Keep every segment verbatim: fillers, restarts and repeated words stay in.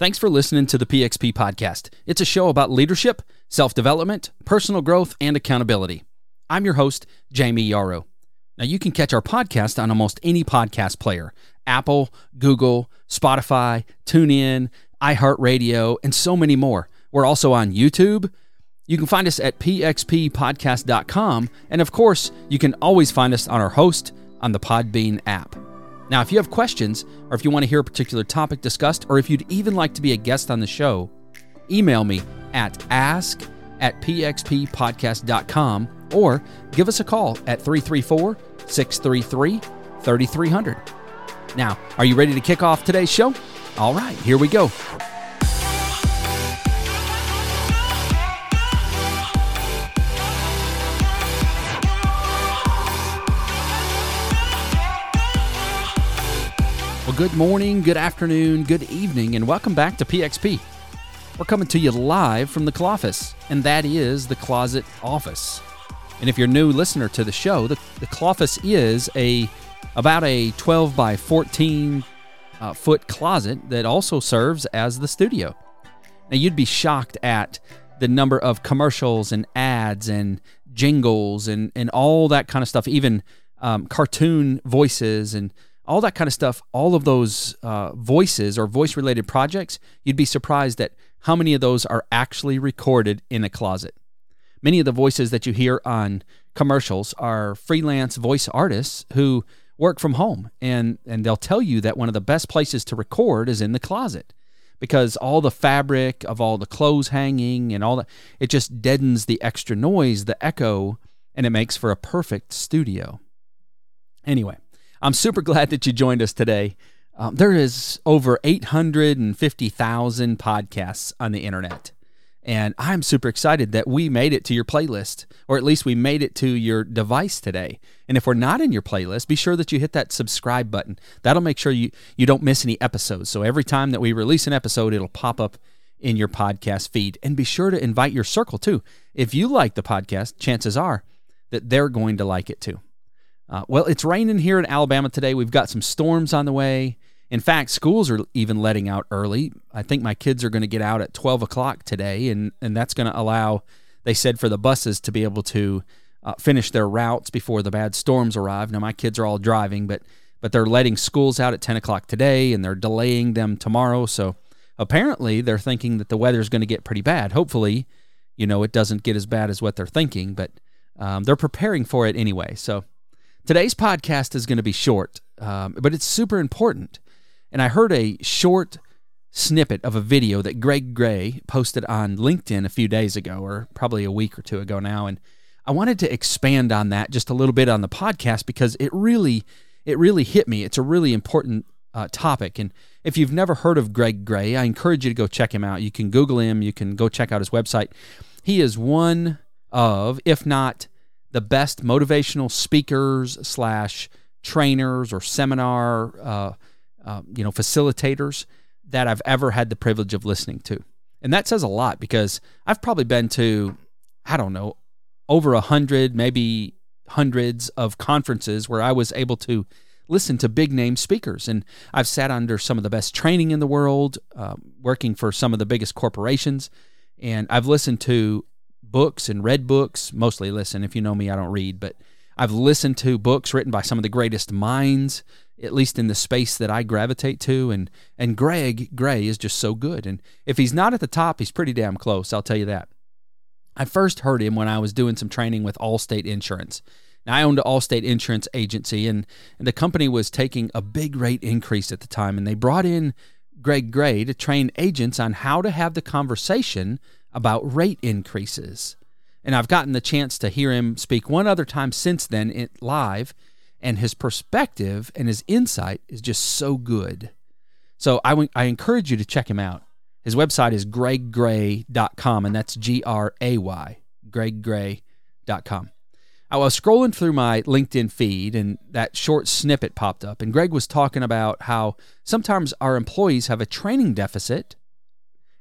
Thanks for listening to the P X P Podcast. It's a show about leadership, self-development, personal growth, and accountability. I'm your host, Jamie Yarrow. Now, you can catch our podcast on almost any podcast player. Apple, Google, Spotify, TuneIn, iHeartRadio, and so many more. We're also on YouTube. You can find us at p x p podcast dot com. And of course, you can always find us on our host on the Podbean app. Now, if you have questions, or if you want to hear a particular topic discussed, or if you'd even like to be a guest on the show, email me at ask at p x p podcast dot com or give us a call at three three four, six three three, three three zero zero. Now, are you ready to kick off today's show? All right, here we go. Well, good morning, good afternoon, good evening, and welcome back to P X P. We're coming to you live from the Clawfuss, and that is the Closet Office. And if you're a new listener to the show, the, the Clawfuss is a about a twelve by fourteen uh, foot closet that also serves as the studio. Now, you'd be shocked at the number of commercials and ads and jingles and, and all that kind of stuff, even um, cartoon voices and all that kind of stuff, all of those uh, voices or voice-related projects. You'd be surprised at how many of those are actually recorded in a closet. Many of the voices that you hear on commercials are freelance voice artists who work from home, and, and they'll tell you that one of the best places to record is in the closet because all the fabric of all the clothes hanging and all that, it just deadens the extra noise, the echo, and it makes for a perfect studio. Anyway, I'm super glad that you joined us today. Um, there is over eight hundred fifty thousand podcasts on the internet, and I'm super excited that we made it to your playlist, or at least we made it to your device today. And if we're not in your playlist, be sure that you hit that subscribe button. That'll make sure you, you don't miss any episodes. So every time that we release an episode, it'll pop up in your podcast feed. And be sure to invite your circle too. If you like the podcast, chances are that they're going to like it too. Uh, well, it's raining here in Alabama today. We've got some storms on the way. In fact, schools are even letting out early. I think my kids are going to get out at twelve o'clock today, and, and that's going to allow, they said, for the buses to be able to uh, finish their routes before the bad storms arrive. Now, my kids are all driving, but but they're letting schools out at ten o'clock today, and they're delaying them tomorrow. So apparently they're thinking that the weather is going to get pretty bad. Hopefully, you know, it doesn't get as bad as what they're thinking, but um, they're preparing for it anyway. So today's podcast is going to be short, um, but it's super important. And I heard a short snippet of a video that Greg Gray posted on LinkedIn a few days ago, or probably a week or two ago now. And I wanted to expand on that just a little bit on the podcast because it really, it really hit me. It's a really important uh, topic. And if you've never heard of Greg Gray, I encourage you to go check him out. You can Google him. You can go check out his website. He is one of, if not the best motivational speakers slash trainers or seminar, uh, uh, you know, facilitators that I've ever had the privilege of listening to. And that says a lot because I've probably been to, I don't know, over a hundred, maybe hundreds of conferences where I was able to listen to big name speakers. And I've sat under some of the best training in the world, uh, working for some of the biggest corporations. And I've listened to books and read books, mostly listen. If you know me, I don't read, but I've listened to books written by some of the greatest minds, at least in the space that I gravitate to. And, and Greg Gray is just so good. And if he's not at the top, he's pretty damn close. I'll tell you that. I first heard him when I was doing some training with Allstate Insurance. Now, I owned an Allstate Insurance agency, and, and the company was taking a big rate increase at the time. And they brought in Greg Gray to train agents on how to have the conversation about rate increases. And I've gotten the chance to hear him speak one other time since then it, live, and his perspective and his insight is just so good. So I, w- I encourage you to check him out. His website is greg gray dot com, and that's G R A Y, greg gray dot com. I was scrolling through my LinkedIn feed, and that short snippet popped up, and Greg was talking about how sometimes our employees have a training deficit,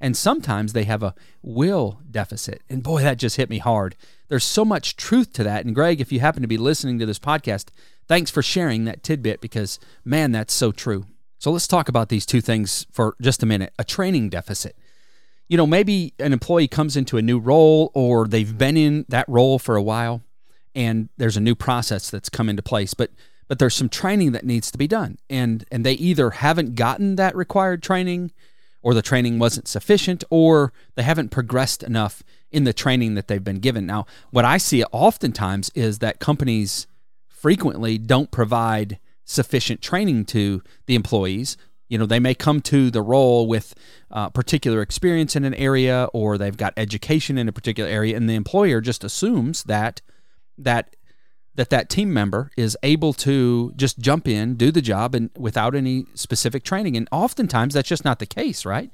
and sometimes they have a will deficit. And boy, that just hit me hard. There's so much truth to that. And Greg, if you happen to be listening to this podcast, thanks for sharing that tidbit because, man, that's so true. So let's talk about these two things for just a minute. A training deficit. You know, maybe an employee comes into a new role, or they've been in that role for a while, and there's a new process that's come into place, but but there's some training that needs to be done. And and they either haven't gotten that required training, or the training wasn't sufficient, or they haven't progressed enough in the training that they've been given. Now, what I see oftentimes is that companies frequently don't provide sufficient training to the employees. You know, they may come to the role with uh, particular experience in an area, or they've got education in a particular area, and the employer just assumes that that that that team member is able to just jump in, do the job, and without any specific training. And oftentimes that's just not the case, right?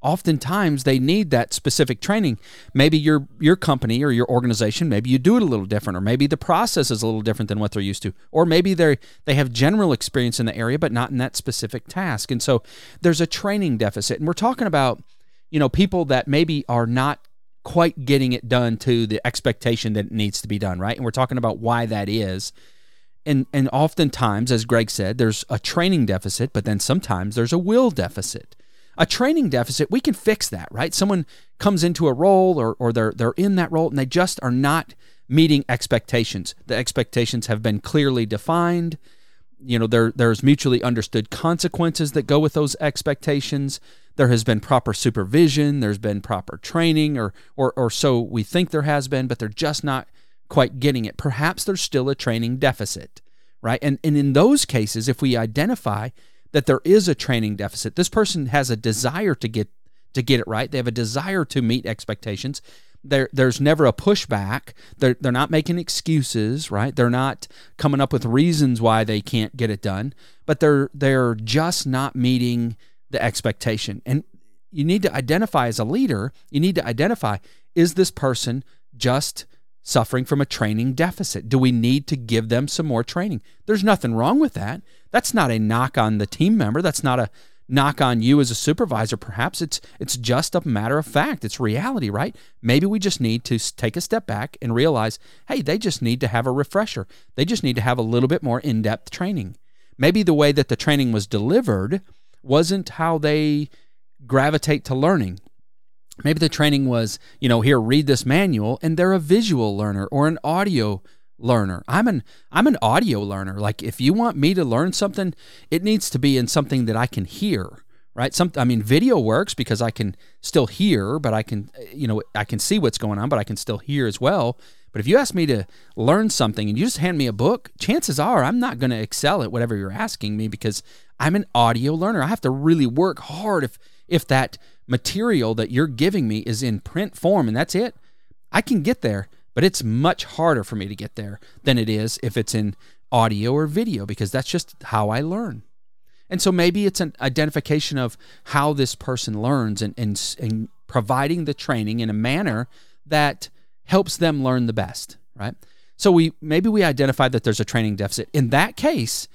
Oftentimes they need that specific training. Maybe your your company or your organization, maybe you do it a little different, or maybe the process is a little different than what they're used to, or maybe they they have general experience in the area but not in that specific task. And so there's a training deficit, and we're talking about, you know, people that maybe are not quite getting it done to the expectation that it needs to be done, right? And we're talking about why that is. And and oftentimes, as Greg said, there's a training deficit, but then sometimes there's a will deficit. A training deficit, we can fix that, right? Someone comes into a role, or or they're they're in that role, and they just are not meeting expectations. The expectations have been clearly defined. You know, there there's mutually understood consequences that go with those expectations. There has been proper supervision. There's been proper training, or or or so we think there has been, but they're just not quite getting it. Perhaps there's still a training deficit, right? And and in those cases, if we identify that there is a training deficit, this person has a desire to get to get it right. They have a desire to meet expectations. There, there's never a pushback. They're, they're not making excuses, right? They're not coming up with reasons why they can't get it done, but they're they're just not meeting the expectation. And you need to identify as a leader, you need to identify, is this person just suffering from a training deficit? Do we need to give them some more training? There's nothing wrong with that. That's not a knock on the team member. That's not a knock on you as a supervisor. Perhaps it's it's just a matter of fact. It's reality, right? Maybe we just need to take a step back and realize, hey, they just need to have a refresher. They just need to have a little bit more in-depth training. Maybe the way that the training was delivered wasn't how they gravitate to learning. Maybe the training was, you know, here, read this manual, and they're a visual learner or an audio learner. I'm an I'm an audio learner. Like, if you want me to learn something, it needs to be in something that I can hear, right? Some, I mean, video works because I can still hear, but I can, you know, I can see what's going on, but I can still hear as well. But if you ask me to learn something and you just hand me a book, chances are I'm not going to excel at whatever you're asking me, because I'm an audio learner. I have to really work hard if if that material that you're giving me is in print form, and that's it. I can get there, but it's much harder for me to get there than it is if it's in audio or video, because that's just how I learn. And so maybe it's an identification of how this person learns, and, and, and providing the training in a manner that helps them learn the best, right? So we maybe we identify that there's a training deficit. In that case,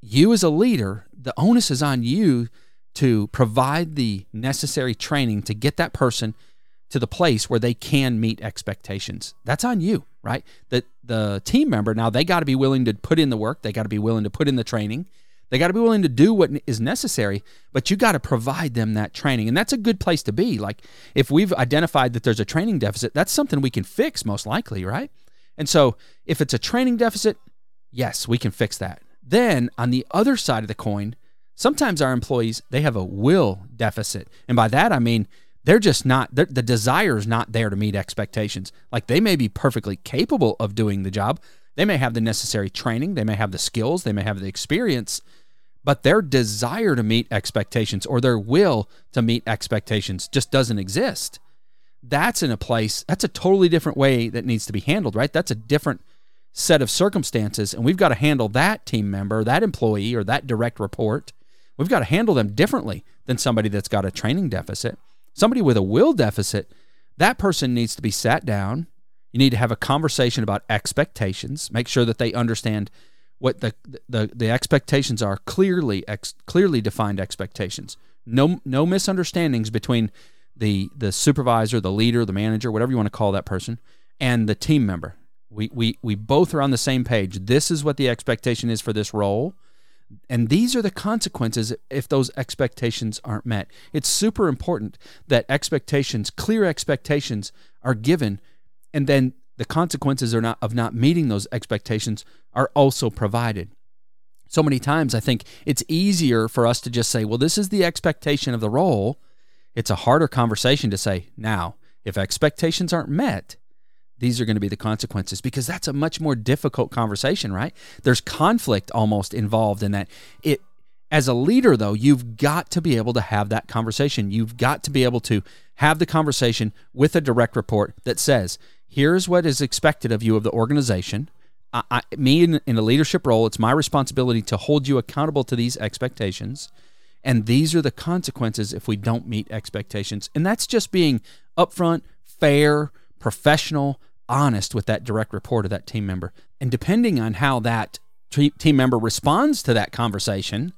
you as a leader, the onus is on you to provide the necessary training to get that person to the place where they can meet expectations. That's on you, right? The, the team member, now they got to be willing to put in the work. They got to be willing to put in the training. They got to be willing to do what is necessary, but you got to provide them that training. And that's a good place to be. Like, if we've identified that there's a training deficit, that's something we can fix most likely, right? And so if it's a training deficit, yes, we can fix that. Then on the other side of the coin, sometimes our employees, they have a will deficit. And by that, I mean, they're just not, they're, the desire is not there to meet expectations. Like, they may be perfectly capable of doing the job. They may have the necessary training. They may have the skills. They may have the experience, but their desire to meet expectations, or their will to meet expectations, just doesn't exist. That's in a place, that's a totally different way that needs to be handled, right? That's a different set of circumstances, and we've got to handle that team member, that employee, or that direct report. We've got to handle them differently than somebody that's got a training deficit. Somebody with a will deficit, that person needs to be sat down. You need to have a conversation about expectations. Make sure that they understand what the the, the expectations are, clearly ex, clearly defined expectations. No no misunderstandings between the the supervisor, the leader, the manager, whatever you want to call that person, and the team member. We we we both are on the same page. This is what the expectation is for this role. And these are the consequences if those expectations aren't met. It's super important that expectations, clear expectations, are given, and then the consequences are not of not meeting those expectations are also provided. So many times I think it's easier for us to just say, well, this is the expectation of the role. It's a harder conversation to say, now, if expectations aren't met, these are going to be the consequences, because that's a much more difficult conversation, right? There's conflict almost involved in that. It, as a leader, though, you've got to be able to have that conversation. You've got to be able to have the conversation with a direct report that says, here's what is expected of you of the organization. I, I, me in, in a leadership role, it's my responsibility to hold you accountable to these expectations. And these are the consequences if we don't meet expectations. And that's just being upfront, fair, professional, honest with that direct report of that team member. And depending on how that t- team member responds to that conversation,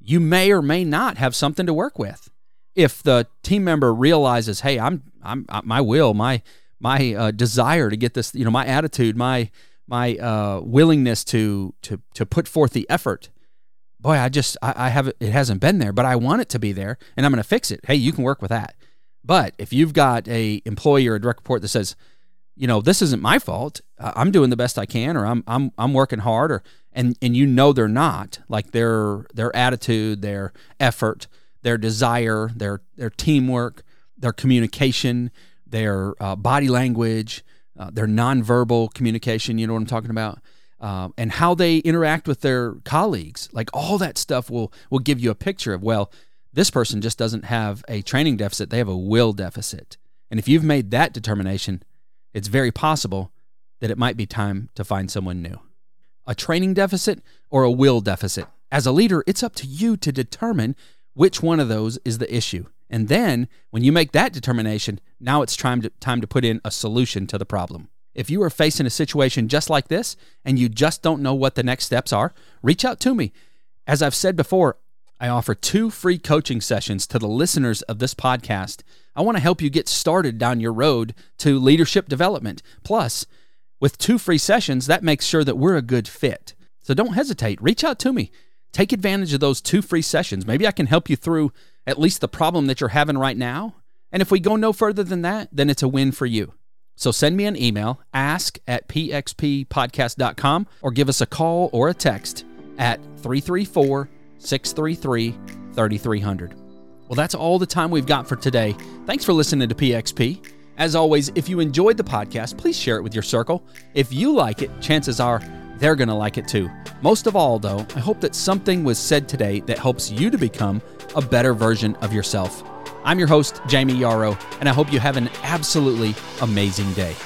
you may or may not have something to work with. If the team member realizes, hey, I'm, I'm, my will, my, my uh, desire to get this, you know, my attitude, my, my uh, willingness to, to, to put forth the effort, boy, I just, I, I have, it hasn't been there, but I want it to be there, and I'm going to fix it. Hey, you can work with that. But if you've got a employee or a direct report that says, you know, this isn't my fault, I'm doing the best I can, or I'm I'm I'm working hard, or and and you know they're not, like their their attitude, their effort, their desire, their their teamwork, their communication, their uh, body language, uh, their nonverbal communication, you know what I'm talking about, uh, and how they interact with their colleagues, like all that stuff will will give you a picture of, well, this person just doesn't have a training deficit. They have a will deficit. And if you've made that determination, it's very possible that it might be time to find someone new. A training deficit or a will deficit. As a leader, it's up to you to determine which one of those is the issue. And then when you make that determination, now it's time to, time to put in a solution to the problem. If you are facing a situation just like this and you just don't know what the next steps are, reach out to me. As I've said before, I offer two free coaching sessions to the listeners of this podcast. I want to help you get started down your road to leadership development. Plus, with two free sessions, that makes sure that we're a good fit. So don't hesitate. Reach out to me. Take advantage of those two free sessions. Maybe I can help you through at least the problem that you're having right now. And if we go no further than that, then it's a win for you. So send me an email, ask at p x p podcast dot com, or give us a call or a text at three three four, six three three, three three zero zero. Well, that's all the time we've got for today. Thanks for listening to P X P. As always, if you enjoyed the podcast, please share it with your circle. If you like it, chances are they're going to like it too. Most of all, though, I hope that something was said today that helps you to become a better version of yourself. I'm your host, Jamie Yarrow, and I hope you have an absolutely amazing day.